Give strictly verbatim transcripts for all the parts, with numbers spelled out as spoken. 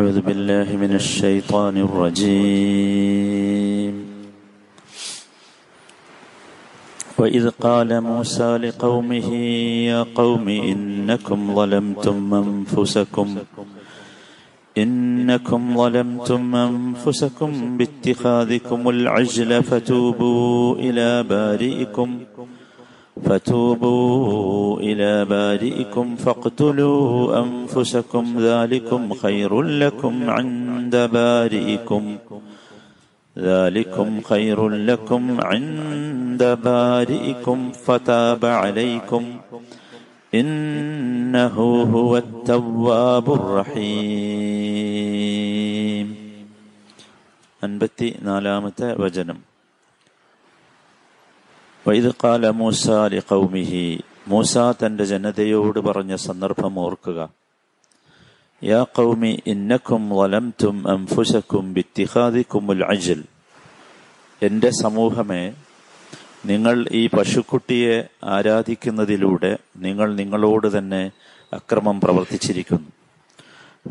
أعوذ بالله من الشيطان الرجيم وإذ قال موسى لقومه يا قوم إنكم ظلمتم أنفسكم إنكم ظلمتم أنفسكم باتخاذكم العجل فتوبوا إلى بارئكم فتوبوا إلى بارئكم فاقتلوا أنفسكم ذلكم خير لكم عند بارئكم ذلكم خير لكم عند بارئكم فتاب عليكم إنه هو التواب الرحيم. അൻപത്തി നാലാമത്തെ വചനം. വൈദ് ഖാല മൂസ ലിഖൗമിഹി, മൂസ തൻ്റെ ജനതയോട് പറഞ്ഞ സന്ദർഭം ഓർക്കുക. യാ ഖൗമി ഇന്നക്കും വലംതും അൻഫുസക്കും ബിത്തിഖാദികുമുൽ അജ്ൽ, എൻ്റെ സമൂഹമേ, നിങ്ങൾ ഈ പശുക്കുട്ടിയെ ആരാധിക്കുന്നതിലൂടെ നിങ്ങൾ നിങ്ങളോട് തന്നെ അക്രമം പ്രവർത്തിച്ചിരിക്കുന്നു.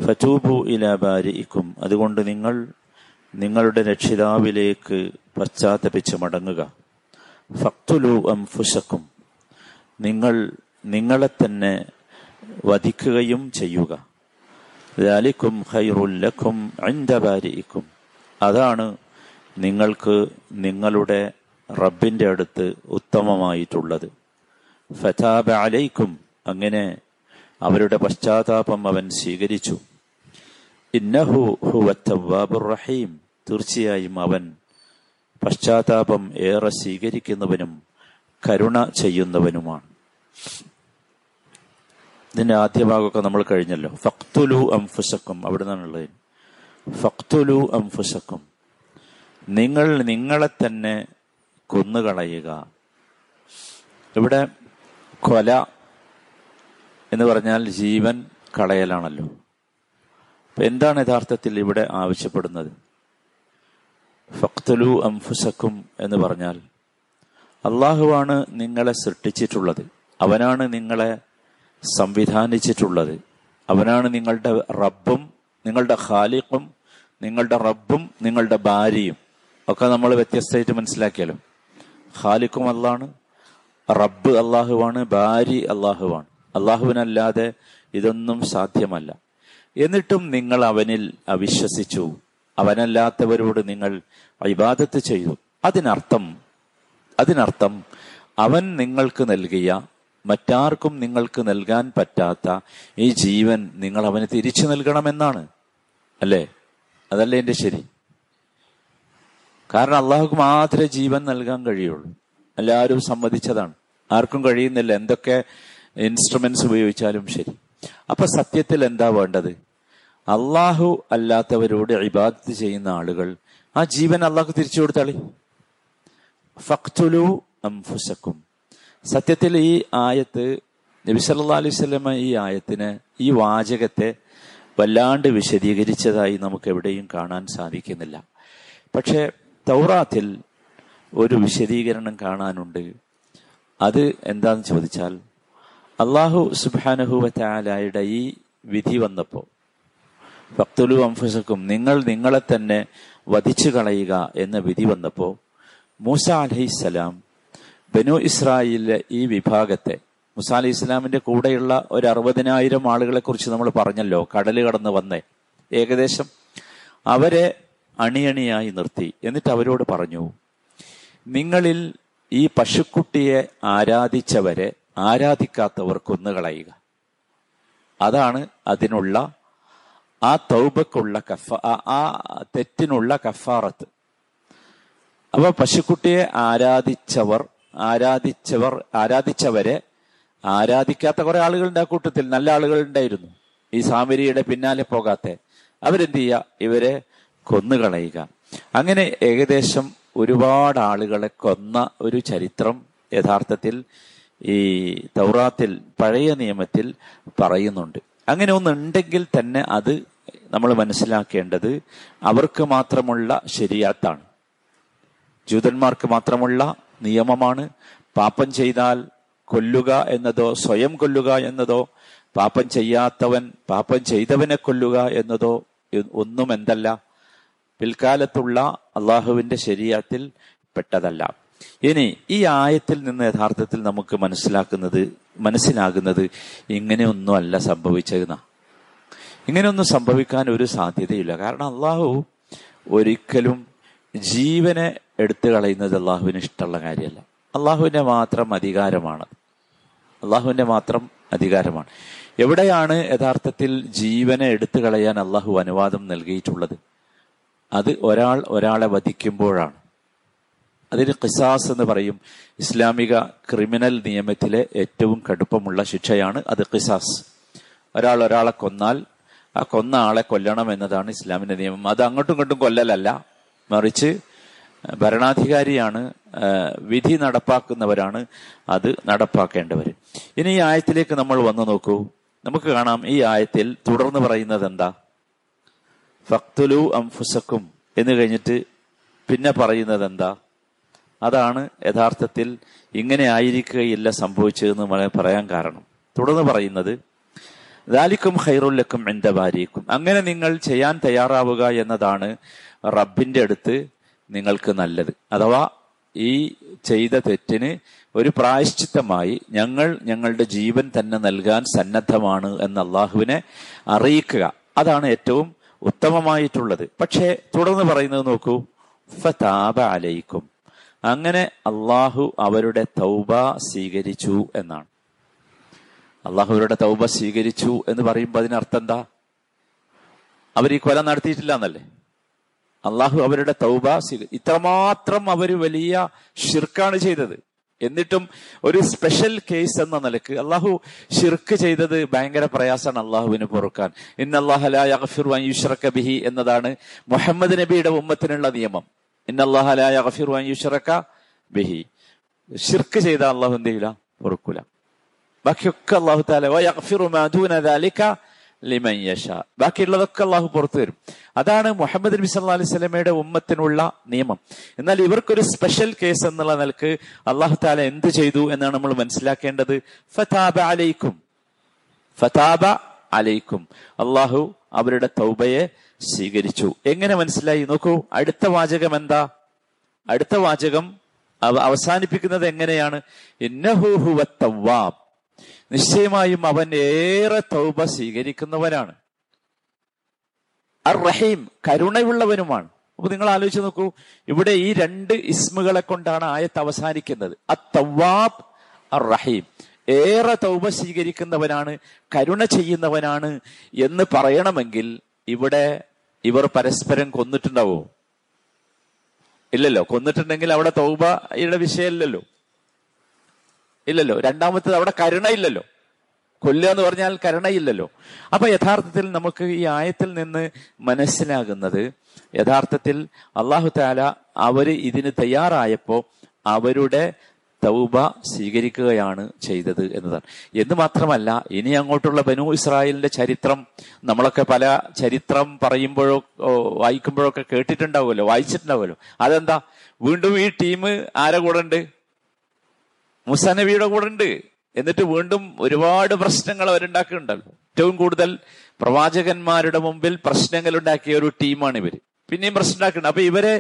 ഫതൂബു ഇലാ ബാരിഇക്കും, അതുകൊണ്ട് നിങ്ങൾ നിങ്ങളുടെ രക്ഷിതാവിലേക്ക് പശ്ചാത്തപിച്ച് മടങ്ങുക. ഫഖ്തുലു അൻഫുസക്കും, നിങ്ങൾ നിങ്ങളെ തന്നെ വധിക്കുകയും ചെയ്യുക. ദാലികും ഖൈറുൽ ലക്കും ഇൻദ ബാരിഇക്കും, അതാണ് നിങ്ങൾക്ക് നിങ്ങളുടെ റബ്ബിൻ്റെ അടുത്ത് ഉത്തമമായിട്ടുള്ളത്. ഫതാബ അലൈക്കും, അങ്ങനെ അവരുടെ പശ്ചാത്താപം അവൻ സ്വീകരിച്ചു. ഇന്നഹു ഹുവത് തവ്വാബുർ റഹീം, തീർച്ചയായും അവൻ പശ്ചാത്താപം ഏറെ സ്വീകരിക്കുന്നവനും കരുണ ചെയ്യുന്നവനുമാണ്. ഇതിൻ്റെ ആദ്യ ഭാഗമൊക്കെ നമ്മൾ കഴിഞ്ഞല്ലോ. ഫഖ്തുലു അൻഫുസക്കും, അവിടെ നിന്നാണുള്ളത്. ഫഖ്തുലു അൻഫുസക്കും, നിങ്ങൾ നിങ്ങളെ തന്നെ കൊന്നുകളയുക. ഇവിടെ കൊല എന്ന് പറഞ്ഞാൽ ജീവൻ കളയലാണല്ലോ. അപ്പം എന്താണ് യഥാർത്ഥത്തിൽ ഇവിടെ ആവശ്യപ്പെടുന്നത്? ഫഖ്തുലു അൻഫുസക്കും എന്ന് പറഞ്ഞാൽ അള്ളാഹുവാണ് നിങ്ങളെ സൃഷ്ടിച്ചിട്ടുള്ളത്, അവനാണ് നിങ്ങളെ സംവിധാനിച്ചിട്ടുള്ളത്, അവനാണ് നിങ്ങളുടെ റബ്ബും നിങ്ങളുടെ ഖാലിഖും നിങ്ങളുടെ റബ്ബും നിങ്ങളുടെ ബാരിയും ഒക്കെ നമ്മൾ വ്യത്യസ്തമായിട്ട് മനസ്സിലാക്കിയാലോ. ഖാലിഖും അള്ളാഹാണ്, റബ്ബ് അള്ളാഹുവാണ്, ബാരി അള്ളാഹുവാണ്. അള്ളാഹുവിനല്ലാതെ ഇതൊന്നും സാധ്യമല്ല. എന്നിട്ടും നിങ്ങൾ അവനിൽ അവിശ്വസിച്ചു, അവനല്ലാത്തവരോട് നിങ്ങൾ ഇബാദത്ത് ചെയ്തു. അതിനർത്ഥം അതിനർത്ഥം അവൻ നിങ്ങൾക്ക് നൽകിയ മറ്റാർക്കും നിങ്ങൾക്ക് നൽകാൻ പറ്റാത്ത ഈ ജീവൻ നിങ്ങൾ അവന് തിരിച്ചു നൽകണമെന്നാണ്, അല്ലേ? അതല്ലേ എൻ്റെ ശരി? കാരണം അള്ളാഹുക്ക് മാത്രമേ ജീവൻ നൽകാൻ കഴിയുള്ളൂ. എല്ലാവരും സമ്മതിച്ചതാണ്, ആർക്കും കഴിയുന്നില്ല, എന്തൊക്കെ ഇൻസ്ട്രുമെന്റ്സ് ഉപയോഗിച്ചാലും ശരി. അപ്പൊ സത്യത്തിൽ എന്താ വേണ്ടത്? അള്ളാഹു അല്ലാത്തവരോട് ഇബാദത്ത് ചെയ്യുന്ന ആളുകൾ ആ ജീവൻ അള്ളാഹു തിരിച്ചു കൊടുത്താളി. ഫഖ്തുലു അൻഫുസക്കും. സത്യത്തിൽ ഈ ആയത്ത്, നബി സല്ലല്ലാഹു അലൈഹി വസല്ലമ ഈ ആയത്തിനെ, ഈ വാചകത്തെ വല്ലാണ്ട് വിശദീകരിച്ചതായി നമുക്ക് എവിടെയും കാണാൻ സാധിക്കുന്നില്ല. പക്ഷേ തൗറാത്തിൽ ഒരു വിശദീകരണം കാണാനുണ്ട്. അത് എന്താന്ന് ചോദിച്ചാൽ, അള്ളാഹു സുബ്ഹാനഹു വ തആലയുടെ ഈ വിധി വന്നപ്പോൾ ഫഖ്തുലു അൻഫുസക്കും, നിങ്ങൾ നിങ്ങളെ തന്നെ വധിച്ചു കളയുക എന്ന വിധി വന്നപ്പോൾ മൂസ അലൈഹിസ്സലാം ബനു ഇസ്രായേലിലെ ഈ വിഭാഗത്തെ, മൂസ അലൈഹി ഇസ്ലാമിന്റെ കൂടെയുള്ള ഒരു അറുപതിനായിരം ആളുകളെ കുറിച്ച് നമ്മൾ പറഞ്ഞല്ലോ, കടല് കടന്ന് വന്നേ, ഏകദേശം അവരെ അണിയണിയായി നിർത്തി. എന്നിട്ട് അവരോട് പറഞ്ഞു, നിങ്ങളിൽ ഈ പശുക്കുട്ടിയെ ആരാധിച്ചവരെ ആരാധിക്കാത്തവർ കൊന്നുകളയുക. അതാണ് അതിനുള്ള, ആ തൗബക്കുള്ള കഫ, ആ തെറ്റിനുള്ള കഫാറത്ത്. അപ്പൊ പശുക്കുട്ടിയെ ആരാധിച്ചവർ ആരാധിച്ചവർ ആരാധിച്ചവരെ ആരാധിക്കാത്ത കുറെ ആളുകളുണ്ട്. ആ കൂട്ടത്തിൽ നല്ല ആളുകളുണ്ടായിരുന്നു, ഈ സാമരിയുടെ പിന്നാലെ പോകാത്ത. അവരെന്ത് ചെയ്യുക? ഇവരെ കൊന്നുകളയുക. അങ്ങനെ ഏകദേശം ഒരുപാട് ആളുകളെ കൊന്ന ഒരു ചരിത്രം യഥാർത്ഥത്തിൽ ഈ തൗറാത്തിൽ, പഴയ നിയമത്തിൽ പറയുന്നുണ്ട്. അങ്ങനെ ഒന്നുണ്ടെങ്കിൽ തന്നെ അത് നമ്മൾ മനസ്സിലാക്കേണ്ടത് അവർക്ക് മാത്രമുള്ള ശരിയാത്താണ്, ജൂതന്മാർക്ക് മാത്രമുള്ള നിയമമാണ്. പാപം ചെയ്താൽ കൊല്ലുക എന്നതോ സ്വയം കൊല്ലുക എന്നതോ പാപം ചെയ്യാത്തവൻ പാപം ചെയ്തവനെ കൊല്ലുക എന്നതോ ഒന്നും എന്തല്ല, പിൽക്കാലത്തുള്ള അള്ളാഹുവിന്റെ ശരീഅത്തിൽ പെട്ടതല്ല. ഇനി ഈ ആയത്തിൽ നിന്ന് യഥാർത്ഥത്തിൽ നമുക്ക് മനസ്സിലാക്കുന്നത് മനസ്സിലാകുന്നത് ഇങ്ങനെയൊന്നും അല്ല സംഭവിച്ചതെന്ന. ഇങ്ങനെയൊന്നും സംഭവിക്കാൻ ഒരു സാധ്യതയില്ല. കാരണം അള്ളാഹു ഒരിക്കലും ജീവനെ എടുത്തു കളയുന്നത് അള്ളാഹുവിന് ഇഷ്ടമുള്ള കാര്യമല്ല. അള്ളാഹുവിൻ്റെ മാത്രം അധികാരമാണ് അള്ളാഹുവിൻ്റെ മാത്രം അധികാരമാണ് എവിടെയാണ് യഥാർത്ഥത്തിൽ ജീവനെ എടുത്തു കളയാൻ അള്ളാഹു അനുവാദം നൽകിയിട്ടുള്ളത്? അത് ഒരാൾ ഒരാളെ വധിക്കുമ്പോഴാണ്. അതിന് ഖിസാസ് എന്ന് പറയും. ഇസ്ലാമിക ക്രിമിനൽ നിയമത്തിലെ ഏറ്റവും കടുപ്പമുള്ള ശിക്ഷയാണ് അത്, ഖിസാസ്. ഒരാൾ ഒരാളെ കൊന്നാൽ ആ കൊന്ന ആളെ കൊല്ലണം എന്നതാണ് ഇസ്ലാമിന്റെ നിയമം. അത് അങ്ങോട്ടും ഇങ്ങോട്ടും കൊല്ലലല്ല, മറിച്ച് ഭരണാധികാരിയാണ്, വിധി നടപ്പാക്കുന്നവരാണ് അത് നടപ്പാക്കേണ്ടവർ. ഇനി ഈ ആയത്തിലേക്ക് നമ്മൾ വന്നു നോക്കൂ. നമുക്ക് കാണാം ഈ ആയത്തിൽ തുടർന്ന് പറയുന്നത് എന്താ? ഫഖ്തുലു അൻഫുസക്കും എന്ന് കഴിഞ്ഞിട്ട് പിന്നെ പറയുന്നത് എന്താ? അതാണ് യഥാർത്ഥത്തിൽ ഇങ്ങനെ ആയിരിക്കുകയില്ല സംഭവിച്ചതെന്ന് നമ്മൾ പറയാൻ കാരണം. തുടർന്ന് പറയുന്നത് ദാലിക്കും ഖൈറുല്ലക്കും ഇൻദ ബാരിക്കും, അങ്ങനെ നിങ്ങൾ ചെയ്യാൻ തയ്യാറാവുക എന്നതാണ് റബ്ബിന്റെ അടുത്ത് നിങ്ങൾക്ക് നല്ലത്. അഥവാ ഈ ചെയ്ത തെറ്റിന് ഒരു പ്രായശ്ചിത്തമായി ഞങ്ങൾ ഞങ്ങളുടെ ജീവൻ തന്നെ നൽകാൻ സന്നദ്ധമാണ് എന്ന് അള്ളാഹുവിനെ അറിയിക്കുക, അതാണ് ഏറ്റവും ഉത്തമമായിട്ടുള്ളത്. പക്ഷേ തുടർന്ന് പറയുന്നത് നോക്കൂ, ഫതാബ അലൈക്കും, അങ്ങനെ അള്ളാഹു അവരുടെ തൗബ സ്വീകരിച്ചു എന്നാണ്. അള്ളാഹു അവരുടെ തൗബ സ്വീകരിച്ചു എന്ന് പറയുമ്പോൾ അതിനർത്ഥം എന്താ? അവർ ഈ കൊല നടത്തിയിട്ടില്ല എന്നല്ലേ. അള്ളാഹു അവരുടെ തൗബ സ്വീകരിച്ചു. ഇത്രമാത്രം അവർ വലിയ ഷിർക്കാണ് ചെയ്തത്. എന്നിട്ടും ഒരു സ്പെഷ്യൽ കേസ് എന്ന നിലക്ക് അള്ളാഹു ഷിർക്ക് ചെയ്തത് ഭയങ്കര പ്രയാസമാണ് അള്ളാഹുവിന് പൊറുക്കാൻ. ഇന്നല്ലാഹ ലാ യഗ്ഫിറു അൻ യുശ്റക ബിഹി എന്നതാണ് മുഹമ്മദ് നബിയുടെ ഉമ്മത്തിനുള്ള നിയമം. ഇന്നല്ലാഹ ലാ യഗ്ഫിറു അൻ യുശ്റക ബിഹി, ഷിർക്ക് ചെയ്ത അള്ളാഹു എന്ത് ചെയ്യില്ല, പൊറുക്കൂല. ബാക്കിയൊക്കെ അള്ളാഹു തആല വയഗ്ഫിറു മാ ദൂന ദാലിക ലിമൻ യശാ, ബാക്കിയുള്ളതൊക്കെ അള്ളാഹു പുറത്തു തരും. അതാണ് മുഹമ്മദ് നബി സല്ലല്ലാഹു അലൈഹി വസല്ലമയുടെ ഉമ്മത്തിനുള്ള നിയമം. എന്നാൽ ഇവർക്കൊരു സ്പെഷ്യൽ കേസ് എന്നുള്ള നിലക്ക് അള്ളാഹു തആല എന്ത് ചെയ്തു എന്നാണ് നമ്മൾ മനസ്സിലാക്കേണ്ടത്. ഫതാബ അലൈക്കും, ഫതാബ അലൈക്കും, അള്ളാഹു അവരുടെ തൗബയെ സ്വീകരിച്ചു. എങ്ങനെ മനസ്സിലായി? നോക്കൂ, അടുത്ത വാചകം എന്താ? അടുത്ത വാചകം അവസാനിപ്പിക്കുന്നത് എങ്ങനെയാണ്? ഇന്നഹു ഹുവത് തവ്വാബ്, നിശ്ചയമായും അവൻ ഏറെ തൗബ സ്വീകരിക്കുന്നവനാണ്. അർ റഹീം, കരുണയുള്ളവനുമാണ്. അപ്പൊ നിങ്ങൾ ആലോചിച്ച് നോക്കൂ, ഇവിടെ ഈ രണ്ട് ഇസ്മുകളെ കൊണ്ടാണ് ആയത്ത് അവസാനിക്കുന്നത്. അത്തവ്വാബ് അർ റഹീം, ഏറെ തൗബ സ്വീകരിക്കുന്നവനാണ്, കരുണ ചെയ്യുന്നവനാണ് എന്ന് പറയണമെങ്കിൽ ഇവിടെ ഇവർ പരസ്പരം കൊന്നിട്ടുണ്ടാവോ? ഇല്ലല്ലോ. കൊന്നിട്ടുണ്ടെങ്കിൽ അവിടെ തൗബയുടെ വിഷയമില്ലല്ലോ, ഇല്ലല്ലോ. രണ്ടാമത്തേത് അവിടെ കരുണയില്ലല്ലോ. കൊല്ലുക എന്ന് പറഞ്ഞാൽ കരുണയില്ലല്ലോ. അപ്പൊ യഥാർത്ഥത്തിൽ നമുക്ക് ഈ ആയത്തിൽ നിന്ന് മനസ്സിലാകുന്നത് യഥാർത്ഥത്തിൽ അല്ലാഹു തആല അവര് ഇതിന് തയ്യാറായപ്പോ അവരുടെ തൗബ സ്വീകരിക്കുകയാണ് ചെയ്തത് എന്നതാണ്. എന്ന് മാത്രമല്ല, ഇനി അങ്ങോട്ടുള്ള ബനൂ ഇസ്രായേലിന്റെ ചരിത്രം നമ്മളൊക്കെ പല ചരിത്രം പറയുമ്പോഴോ വായിക്കുമ്പോഴൊക്കെ കേട്ടിട്ടുണ്ടാവുമല്ലോ, വായിച്ചിട്ടുണ്ടാവുമല്ലോ. അതെന്താ? വീണ്ടും ഈ ടീം ആരെ കൂടെ ഉണ്ട്? മൂസാ നബിയുടെ കൂടെ ഉണ്ട്. എന്നിട്ട് വീണ്ടും ഒരുപാട് പ്രശ്നങ്ങൾ അവരുണ്ടാക്കുന്നുണ്ടല്ലോ. ഏറ്റവും കൂടുതൽ പ്രവാചകന്മാരുടെ മുമ്പിൽ പ്രശ്നങ്ങൾ ഉണ്ടാക്കിയ ഒരു ടീമാണ് ഇവര്. പിന്നെയും പ്രശ്നം ഉണ്ടാക്കുന്നുണ്ട്. അപ്പൊ ഇവരെ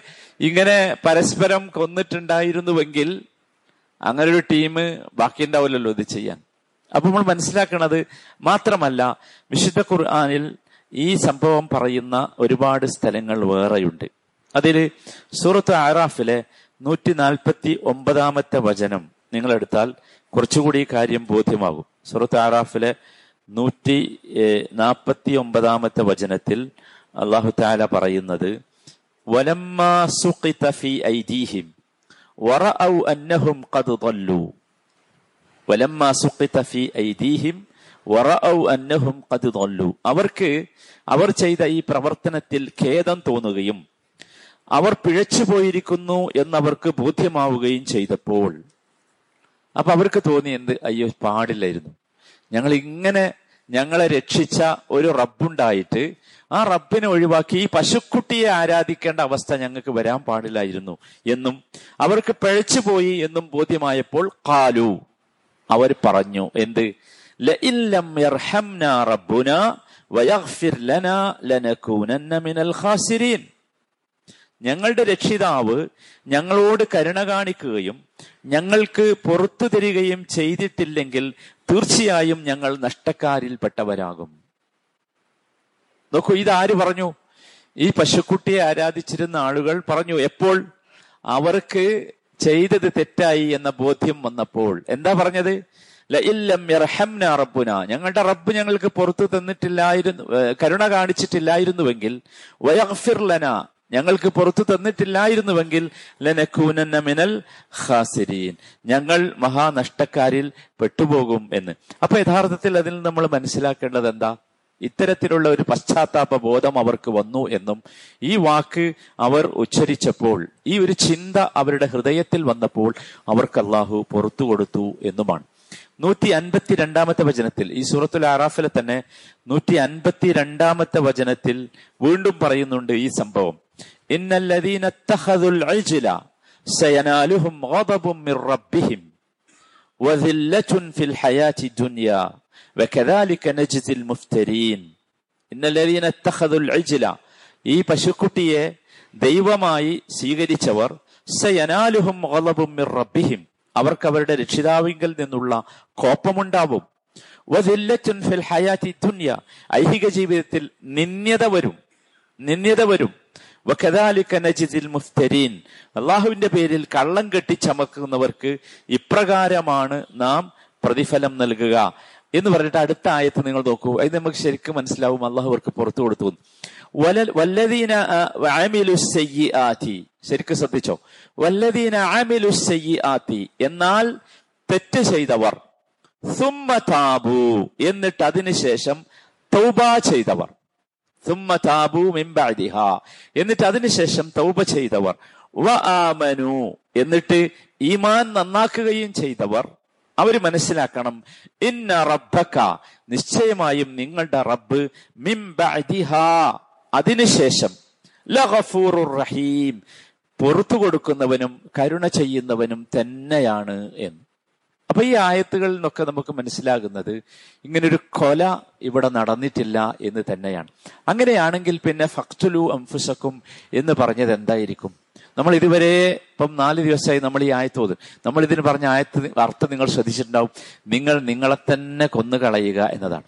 ഇങ്ങനെ പരസ്പരം കൊന്നിട്ടുണ്ടായിരുന്നുവെങ്കിൽ അങ്ങനെ ഒരു ടീം ബാക്കിയുണ്ടാവില്ലല്ലോ ഇത് ചെയ്യാൻ. അപ്പൊ നമ്മൾ മനസ്സിലാക്കുന്നത് മാത്രമല്ല, വിശുദ്ധ ഖുർആനിൽ ഈ സംഭവം പറയുന്ന ഒരുപാട് സ്ഥലങ്ങൾ വേറെയുണ്ട്. അതിൽ സൂറത്ത് ആറാഫിലെ നൂറ്റി നാൽപ്പത്തി ഒമ്പതാമത്തെ വചനം നിങ്ങളെടുത്താൽ കുറച്ചുകൂടി കാര്യം ബോധ്യമാകും. സൂറത്ത് ആറാഫിലെ നൂറ്റി നാൽപ്പത്തി ഒമ്പതാമത്തെ വചനത്തിൽ അല്ലാഹു തആല പറയുന്നത് വലമ്മാ സുഖിത ഫീ ഐദീഹിം വറഅൗ അന്നഹും ഖദ് ളല്ലൂ വലമ്മാ സുഖിത ഫീ ഐദീഹിം വറഅൗ അന്നഹും ഖദ് ളല്ലൂ, അവർക്ക് അവർ ചെയ്ത ഈ പ്രവർത്തനത്തിൽ ഖേദം തോന്നുകയും അവർ പിഴച്ചു പോയിരിക്കുന്നു എന്നവർക്ക് ബോധ്യമാവുകയും ചെയ്തപ്പോൾ അപ്പൊ അവർക്ക് തോന്നി എന്ത്? അയ്യോ, പാടില്ലായിരുന്നു, ഞങ്ങൾ ഇങ്ങനെ ഞങ്ങളെ രക്ഷിച്ച ഒരു റബ്ബുണ്ടായിട്ട് ആ റബ്ബിനെ ഒഴിവാക്കി ഈ പശുക്കുട്ടിയെ ആരാധിക്കേണ്ട അവസ്ഥ ഞങ്ങൾക്ക് വരാൻ പാടില്ലായിരുന്നു എന്നും അവർക്ക് പിഴച്ചുപോയി എന്നും ബോധ്യമായപ്പോൾ ഖാലു, അവർ പറഞ്ഞു എന്ത്? ലഇൻ ലം യർഹംനാ റബ്ബുനാ വയഗ്ഫിർ ലനാ ലനകൂനന്ന മിനൽ ഖാസിരീൻ. ഞങ്ങളുടെ രക്ഷിതാവ് ഞങ്ങളോട് കരുണ കാണിക്കുകയും ഞങ്ങൾക്ക് പുറത്തു തരികയും ചെയ്തിട്ടില്ലെങ്കിൽ തീർച്ചയായും ഞങ്ങൾ നഷ്ടക്കാരിൽപ്പെട്ടവരാകും. നോക്കൂ, ഇതാര് പറഞ്ഞു? ഈ പശുക്കുട്ടിയെ ആരാധിച്ചിരുന്ന ആളുകൾ പറഞ്ഞു. എപ്പോൾ അവർക്ക് ചെയ്തത് തെറ്റായി എന്ന ബോധ്യം വന്നപ്പോൾ എന്താ പറഞ്ഞത്? ലഇല്ലം യർഹംന റബ്ബുന, ഞങ്ങളുടെ റബ്ബ് ഞങ്ങൾക്ക് പുറത്തു തന്നിട്ടില്ലായിരുന്നു, കരുണ കാണിച്ചിട്ടില്ലായിരുന്നുവെങ്കിൽ, വയഗ്ഫിർ ലനാ, ഞങ്ങൾക്ക് പുറത്തു തന്നിട്ടില്ലായിരുന്നുവെങ്കിൽ, ലനകൂനന്ന മിനൽ ഖാസിരീൻ, ഞങ്ങൾ മഹാനഷ്ടക്കാരിൽ പെട്ടുപോകും എന്ന്. അപ്പൊ യഥാർത്ഥത്തിൽ അതിൽ നമ്മൾ മനസ്സിലാക്കേണ്ടത് എന്താ? ഇത്തരത്തിലുള്ള ഒരു പശ്ചാത്താപ ബോധം അവർക്ക് വന്നു എന്നും ഈ വാക്ക് അവർ ഉച്ചരിച്ചപ്പോൾ ഈ ഒരു ചിന്ത അവരുടെ ഹൃദയത്തിൽ വന്നപ്പോൾ അവർക്ക് അള്ളാഹു പുറത്തു കൊടുത്തു എന്നുമാണ്. നൂറ്റി അൻപത്തി രണ്ടാമത്തെ വചനത്തിൽ, ഈ സൂറത്തുൽ അറാഫിലെ തന്നെ നൂറ്റി അൻപത്തി രണ്ടാമത്തെ വചനത്തിൽ വീണ്ടും പറയുന്നുണ്ട് ഈ സംഭവം. ഇന്നല്ലദീന തഖദുൽ അജ്ല സയനാലുഹും ഗദബും മിർ റബ്ബിഹിം വസില്ലതുൻ ഫിൽ ഹയാത്തി ദുനിയാ വകദാലിക നജ്സിൽ മുഫ്തരീൻ. ഇന്നല്ലദീന തഖദുൽ അജ്ല, ഈ പശുക്കുട്ടിയെ ദൈവമായി സ്വീകരിച്ചവർ, സയനാലുഹും ഗദബും മിർ റബ്ബിഹിം, അവർക്ക് അവരുടെ രക്ഷിതാവിങ്കിൽ നിന്നുള്ള കോപമുണ്ടാവും. വസില്ലതുൻ ഫിൽ ഹയാത്തി ദുനിയാ, ഐഹിക ജീവിതത്തിൽ നിന്ദ്യത വരും, നിന്ദ്യത വരും. വകദാലിക നജ്സിൽ മുഫ്തരീൻ, അള്ളാഹുവിന്റെ പേരിൽ കള്ളം കെട്ടി ചമക്കുന്നവർക്ക് ഇപ്രകാരമാണ് നാം പ്രതിഫലം നൽകുക എന്ന് പറഞ്ഞിട്ട് അടുത്ത ആയത്ത് നിങ്ങൾ നോക്കൂ. അത് നമുക്ക് ശരിക്കും മനസ്സിലാവും അള്ളാഹു അവർക്ക് പുറത്തു കൊടുത്തു. വല്ലദീന അമിലു സയ്യിആതി, ശരിക്കും ശ്രദ്ധിച്ചോ, വല്ലദീന അമിലു സയ്യിആതി, എന്നാൽ തെറ്റ് ചെയ്തവർ, സുമ്മ താബൂ, എന്നിട്ട് അതിനുശേഷം തൗബ ചെയ്തവർ, സുമ്മ താബൂ മിൻ ബഅദിഹാ, എന്നിട്ട് അതിനുശേഷം തൗബ ചെയ്തവർ, വ ആമനു, എന്നിട്ട് ഈമാൻ നന്നാക്കുകയും ചെയ്തവർ, അവർ മനസ്സിലാക്കണം, ഇന്ന റബ്ബക, നിശ്ചയമായും നിങ്ങളുടെ റബ്ബ്, മിൻ ബഅദിഹാ, അതിനുശേഷം, ലഗഫൂറുർ റഹീം, പൊറുത്തു കൊടുക്കുന്നവനും കരുണ ചെയ്യുന്നവനും തന്നെയാണ് എന്ന്. അപ്പൊ ഈ ആയത്തുകളിൽ നിന്നൊക്കെ നമുക്ക് മനസ്സിലാകുന്നത് ഇങ്ങനൊരു കൊല ഇവിടെ നടന്നിട്ടില്ല എന്ന് തന്നെയാണ്. അങ്ങനെയാണെങ്കിൽ പിന്നെ ഫഖ്തുലു അൻഫുസക്കും എന്ന് പറഞ്ഞത് എന്തായിരിക്കും? നമ്മൾ ഇതുവരെ ഇപ്പം നാല് ദിവസമായി നമ്മൾ ഈ ആയത്ത് ഓതും. നമ്മൾ ഇതിന് പറഞ്ഞ ആയത്ത് അർത്ഥം നിങ്ങൾ ശ്രദ്ധിച്ചിട്ടുണ്ടാവും, നിങ്ങൾ നിങ്ങളെ തന്നെ കൊന്നുകളയുക എന്നതാണ്.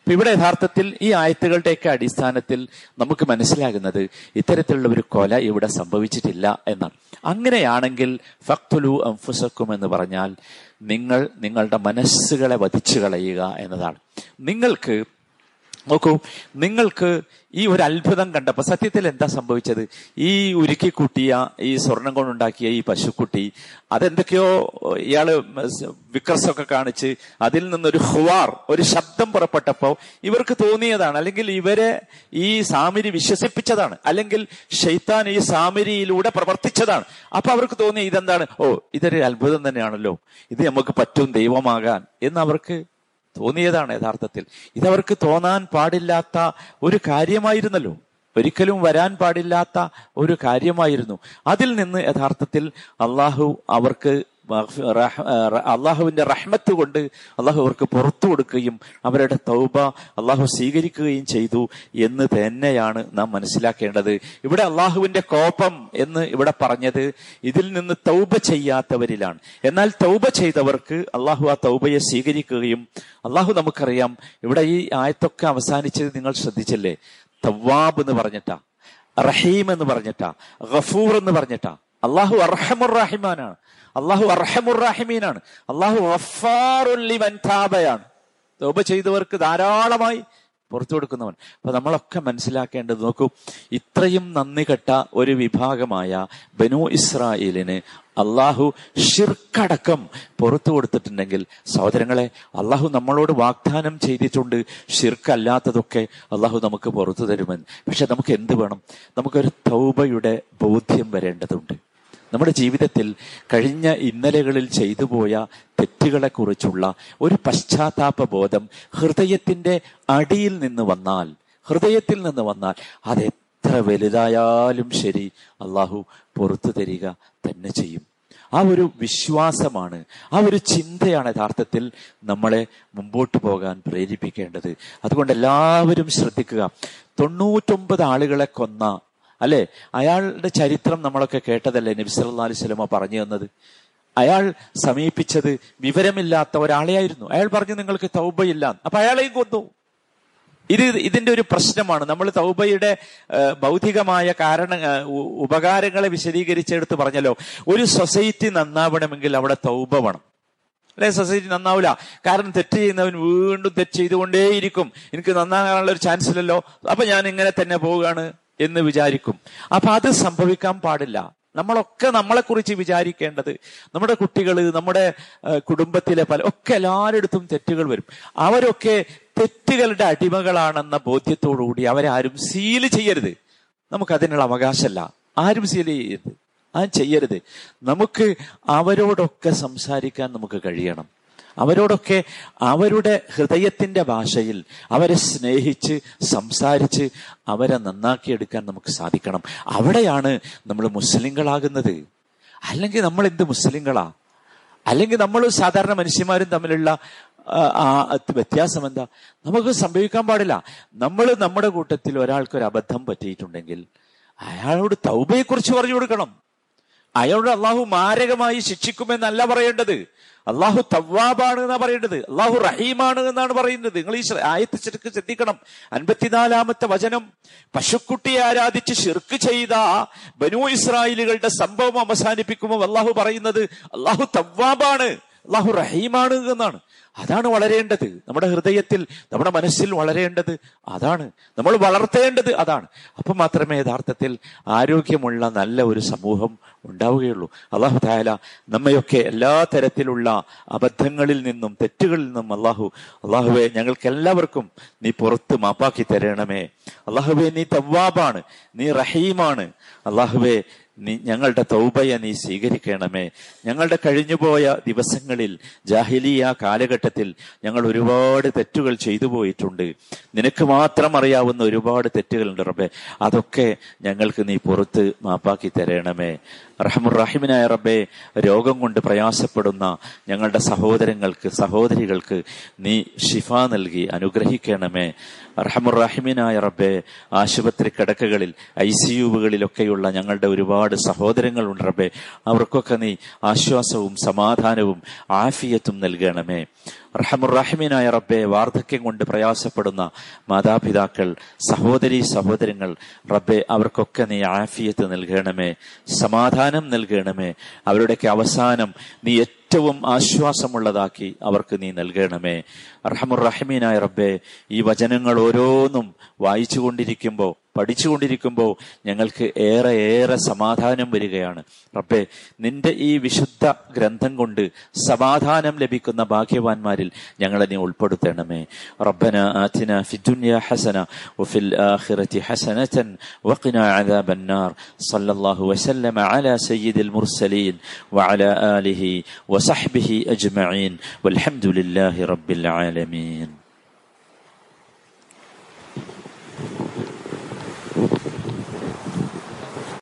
അപ്പൊ ഇവിടെ യഥാർത്ഥത്തിൽ ഈ ആയത്തുകളുടെയൊക്കെ അടിസ്ഥാനത്തിൽ നമുക്ക് മനസ്സിലാകുന്നത് ഇത്തരത്തിലുള്ള ഒരു കൊല ഇവിടെ സംഭവിച്ചിട്ടില്ല എന്നാണ്. അങ്ങനെയാണെങ്കിൽ ഫഖ്തുലു അൻഫുസക്കും എന്ന് പറഞ്ഞാൽ നിങ്ങൾ നിങ്ങളുടെ മനസ്സുകളെ വധിച്ചു കളയുക എന്നതാണ്. നിങ്ങൾക്ക് നോക്കൂ, നിങ്ങൾക്ക് ഈ ഒരു അത്ഭുതം കണ്ടപ്പോൾ സത്യത്തിൽ എന്താ സംഭവിച്ചത്? ഈ ഉരുക്കി കൂട്ടിയ, ഈ സ്വർണം കൊണ്ടുണ്ടാക്കിയ ഈ പശുക്കുട്ടി, അതെന്തൊക്കെയോ ഇയാള് വിക്രസൊക്കെ കാണിച്ച് അതിൽ നിന്നൊരു ഹുവാർ, ഒരു ശബ്ദം പുറപ്പെട്ടപ്പോൾ ഇവർക്ക് തോന്നിയതാണ്, അല്ലെങ്കിൽ ഇവരെ ഈ സാമിരി വിശ്വസിപ്പിച്ചതാണ്, അല്ലെങ്കിൽ ശൈത്താൻ ഈ സാമിരിയിലൂടെ പ്രവർത്തിച്ചതാണ്. അപ്പൊ അവർക്ക് തോന്നി ഇതെന്താണ്, ഓ ഇതൊരു അത്ഭുതം തന്നെയാണല്ലോ, ഇത് നമുക്ക് പറ്റും ദൈവമാകാൻ എന്ന് അവർക്ക് തോന്നിയതാണ്. യഥാർത്ഥത്തിൽ ഇതവർക്ക് തോന്നാൻ പാടില്ലാത്ത ഒരു കാര്യമായിരുന്നല്ലോ, ഒരിക്കലും വരാൻ പാടില്ലാത്ത ഒരു കാര്യമായിരുന്നു. അതിൽ നിന്ന് യഥാർത്ഥത്തിൽ അള്ളാഹു അവർക്ക് അള്ളാഹുവിന്റെ റഹ്മത്ത് കൊണ്ട് അള്ളാഹു അവർക്ക് പുറത്തു കൊടുക്കുകയും അവരുടെ തൗബ അള്ളാഹു സ്വീകരിക്കുകയും ചെയ്തു എന്ന് തന്നെയാണ് നാം മനസ്സിലാക്കേണ്ടത്. ഇവിടെ അള്ളാഹുവിന്റെ കോപം എന്ന് ഇവിടെ പറഞ്ഞത് ഇതിൽ നിന്ന് തൗബ ചെയ്യാത്തവരിലാണ്. എന്നാൽ തൗബ ചെയ്തവർക്ക് അള്ളാഹു ആ തൗബയെ സ്വീകരിക്കുകയും, അള്ളാഹു നമുക്കറിയാം ഇവിടെ ഈ ആയത്തൊക്കെ അവസാനിച്ചത് നിങ്ങൾ ശ്രദ്ധിച്ചല്ലേ, തവ്വാബ് എന്ന് പറഞ്ഞിട്ടാ, റഹീം എന്ന് പറഞ്ഞിട്ടാ, ഗഫൂർ എന്ന് പറഞ്ഞിട്ടാ. അള്ളാഹു അർഹമുർ റഹീമാനാണ്, അള്ളാഹു അർഹമുർ റഹീമീനാണ്, അള്ളാഹു ഗഫാറുൽ ലിമൻ താബയാണ്, തൗബ ചെയ്തവർക്ക് ധാരാളമായി പുറത്തു കൊടുക്കുന്നവൻ. അപ്പൊ നമ്മളൊക്കെ മനസ്സിലാക്കേണ്ടത്, നോക്കൂ, ഇത്രയും നന്ദി കെട്ട ഒരു വിഭാഗമായ ബനൂ ഇസ്രായേലിന് അള്ളാഹു ഷിർക്കടക്കം പുറത്തു കൊടുത്തിട്ടുണ്ടെങ്കിൽ, സഹോദരങ്ങളെ, അള്ളാഹു നമ്മളോട് വാഗ്ദാനം ചെയ്തിട്ടുണ്ട് ഷിർക്കല്ലാത്തതൊക്കെ അള്ളാഹു നമുക്ക് പുറത്തു തരുമെന്ന്. പക്ഷെ നമുക്ക് എന്ത് വേണം? നമുക്കൊരു തൗബയുടെ ബോധ്യം വരേണ്ടതുണ്ട്. നമ്മുടെ ജീവിതത്തിൽ കഴിഞ്ഞ ഇന്നലകളിൽ ചെയ്തു പോയ തെറ്റുകളെക്കുറിച്ചുള്ള ഒരു പശ്ചാത്താപ ബോധം ഹൃദയത്തിൻ്റെ അടിയിൽ നിന്ന് വന്നാൽ, ഹൃദയത്തിൽ നിന്ന് വന്നാൽ, അതെത്ര വലുതായാലും ശരി അള്ളാഹു പുറത്തു തരിക തന്നെ ചെയ്യും. ആ ഒരു വിശ്വാസമാണ്, ആ ഒരു ചിന്തയാണ് യഥാർത്ഥത്തിൽ നമ്മളെ മുമ്പോട്ട് പോകാൻ പ്രേരിപ്പിക്കേണ്ടത്. അതുകൊണ്ട് എല്ലാവരും ശ്രദ്ധിക്കുക. തൊണ്ണൂറ്റൊമ്പത് ആളുകളെ കൊന്ന അല്ലെ, അയാളുടെ ചരിത്രം നമ്മളൊക്കെ കേട്ടതല്ലേ നബി സല്ലല്ലാഹു അലൈഹി വസല്ലമ പറഞ്ഞു തന്നത്. അയാൾ സമീപിച്ചത് വിവരമില്ലാത്ത ഒരാളെയായിരുന്നു. അയാൾ പറഞ്ഞു നിങ്ങൾക്ക് തൗബയില്ല, അപ്പൊ അയാളെയും കൊന്നു. ഇത് ഇതിന്റെ ഒരു പ്രശ്നമാണ്. നമ്മൾ തൗബയുടെ ഭൗതികമായ കാരണ ഉപകാരങ്ങളെ വിശദീകരിച്ചെടുത്ത് പറഞ്ഞല്ലോ. ഒരു സൊസൈറ്റി നന്നാവണമെങ്കിൽ അവിടെ തൗബ വേണം, അല്ലെ? സൊസൈറ്റി നന്നാവില്ല. കാരണം തെറ്റ് ചെയ്യുന്നവൻ വീണ്ടും തെറ്റ് ചെയ്തുകൊണ്ടേയിരിക്കും. എനിക്ക് നന്നാകാനുള്ള ഒരു ചാൻസ് ഇല്ലല്ലോ, അപ്പൊ ഞാൻ ഇങ്ങനെ തന്നെ പോവുകയാണ് എന്ന് വിചാരിക്കും. അപ്പൊ അത് സംഭവിക്കാൻ പാടില്ല. നമ്മളൊക്കെ നമ്മളെക്കുറിച്ച് വിചാരിക്കേണ്ടത്, നമ്മുടെ കുട്ടികൾ, നമ്മുടെ കുടുംബത്തിലെ പല ഒക്കെ എല്ലാവരിടത്തും തെറ്റുകൾ വരും. അവരൊക്കെ തെറ്റുകളുടെ അടിമകളാണെന്ന ബോധ്യത്തോടുകൂടി അവരാരും സീൽ ചെയ്യരുത്. നമുക്കതിനുള്ള അവകാശമല്ല. ആരും സീൽ ചെയ്യരുത്, ആരും ചെയ്യരുത്. നമുക്ക് അവരോടൊക്കെ സംസാരിക്കാൻ നമുക്ക് കഴിയണം. അവരോടൊക്കെ അവരുടെ ഹൃദയത്തിന്റെ ഭാഷയിൽ അവരെ സ്നേഹിച്ച് സംസാരിച്ച് അവരെ നന്നാക്കിയെടുക്കാൻ നമുക്ക് സാധിക്കണം. അവിടെയാണ് നമ്മൾ മുസ്ലിങ്ങളാകുന്നത്. അല്ലെങ്കിൽ നമ്മൾ എന്ത് മുസ്ലിങ്ങളാ? അല്ലെങ്കിൽ നമ്മൾ സാധാരണ മനുഷ്യന്മാരും തമ്മിലുള്ള വ്യത്യാസം എന്താ? നമുക്ക് സംഭവിക്കാൻ പാടില്ല. നമ്മൾ നമ്മുടെ കൂട്ടത്തിൽ ഒരാൾക്കൊരു അബദ്ധം പറ്റിയിട്ടുണ്ടെങ്കിൽ അയാളോട് തൗബയെക്കുറിച്ച് പറഞ്ഞു കൊടുക്കണം. അയാളോട് അള്ളാഹു മാരകമായി ശിക്ഷിക്കുമെന്നല്ല പറയേണ്ടത്. അള്ളാഹു തവ്വാബാണ് എന്നാണ് പറയേണ്ടത്. അള്ളാഹു റഹീമാണ് എന്നാണ് പറയുന്നത്. നിങ്ങൾ ഈ ആയത്ത് ശിർക്ക് ശ്രദ്ധിക്കണം. അൻപത്തിനാലാമത്തെ വചനം, പശുക്കുട്ടിയെ ആരാധിച്ച് ശിർക്ക് ചെയ്ത ബനൂ ഇസ്രായേലുകളുടെ സംഭവം അവസാനിപ്പിക്കുമ്പോൾ അള്ളാഹു പറയുന്നത് അള്ളാഹു തവ്വാബാണ്, അള്ളാഹു റഹീമാണ് എന്നാണ്. അതാണ് വളരേണ്ടത്. നമ്മുടെ ഹൃദയത്തിൽ, നമ്മുടെ മനസ്സിൽ വളരേണ്ടത് അതാണ്. നമ്മൾ വളർത്തേണ്ടത് അതാണ്. അപ്പം മാത്രമേ യഥാർത്ഥത്തിൽ ആരോഗ്യമുള്ള നല്ല ഒരു സമൂഹം ഉണ്ടാവുകയുള്ളൂ. അള്ളാഹു തആല നമ്മയൊക്കെ എല്ലാ തരത്തിലുള്ള അബദ്ധങ്ങളിൽ നിന്നും തെറ്റുകളിൽ നിന്നും അള്ളാഹു അള്ളാഹുവെ ഞങ്ങൾക്ക് എല്ലാവർക്കും നീ പുറത്ത് മാപ്പാക്കി തരണമേ. അള്ളാഹുവെ നീ തവ്വാബാണ്, നീ റഹീമാണ്. അള്ളാഹുവെ നീ ഞങ്ങളുടെ തൗബയെ നീ സ്വീകരിക്കണമേ. ഞങ്ങളുടെ കഴിഞ്ഞുപോയ ദിവസങ്ങളിൽ, ജാഹിലിയ കാലഘട്ടത്തിൽ ഞങ്ങൾ ഒരുപാട് തെറ്റുകൾ ചെയ്തു പോയിട്ടുണ്ട്. നിനക്ക് മാത്രം അറിയാവുന്ന ഒരുപാട് തെറ്റുകളുണ്ട് റബ്ബേ. അതൊക്കെ ഞങ്ങൾക്ക് നീ പുറത്ത് മാപ്പാക്കി തരണമേ. റഹ്മുറഹിമിനായ റബ്ബേ, രോഗം കൊണ്ട് പ്രയാസപ്പെടുന്ന ഞങ്ങളുടെ സഹോദരങ്ങൾക്ക് സഹോദരികൾക്ക് നീ ഷിഫ നൽകി അനുഗ്രഹിക്കണമേ. റഹ്മുറഹിമിനായ റബ്ബേ, ആശുപത്രി കിടക്കകളിൽ ഐ സി യുകളിലൊക്കെയുള്ള ഞങ്ങളുടെ ഒരുപാട് സഹോദരങ്ങളുണ്ട് റബ്ബേ. അവർക്കൊക്കെ നീ ആശ്വാസവും സമാധാനവും ആഫിയത്തും നൽകണമേ. റഹ്മുറഹിമിനായ റബ്ബെ, വാർദ്ധക്യം കൊണ്ട് പ്രയാസപ്പെടുന്ന മാതാപിതാക്കൾ സഹോദരി സഹോദരങ്ങൾ റബ്ബെ, അവർക്കൊക്കെ നീ ആഫിയത്ത് നൽകണമേ, സമാധാനം നൽകണമേ. അവരുടെയൊക്കെ അവസാനം നീ ഏറ്റവും ആശ്വാസമുള്ളതാക്കി അവർക്ക് നീ നൽകണമേ. റഹ്മുറഹിമീനായ റബ്ബെ, ഈ വചനങ്ങൾ ഓരോന്നും വായിച്ചു കൊണ്ടിരിക്കുമ്പോൾ പഠിച്ചുകൊണ്ടിരിക്കുമ്പോൾ ഞങ്ങൾക്ക് ഏറെ ഏറെ സമാധാനം വരികയാണ് റബ്ബെ. നിന്റെ ഈ വിശുദ്ധ ഗ്രന്ഥം കൊണ്ട് സമാധാനം ലഭിക്കുന്ന ഭാഗ്യവാന്മാരിൽ ഞങ്ങളെ നീ ഉൾപ്പെടുത്തണമേ. റബ്ബനാ ആതിനാ ഫിദ്ദുനിയാ ഹസന വഫിൽ ആഖിറതി ഹസനതൻ വഖിനാ അദാബന്നാർ. സല്ലല്ലാഹു വസല്ലമ അലാ സയ്യിദിൽ മുർസലീൻ വഅലാ ആലിഹി വസഹ്ബിഹി അജ്മഈൻ വൽഹംദുലില്ലാഹി റബ്ബിൽ ആലമീൻ.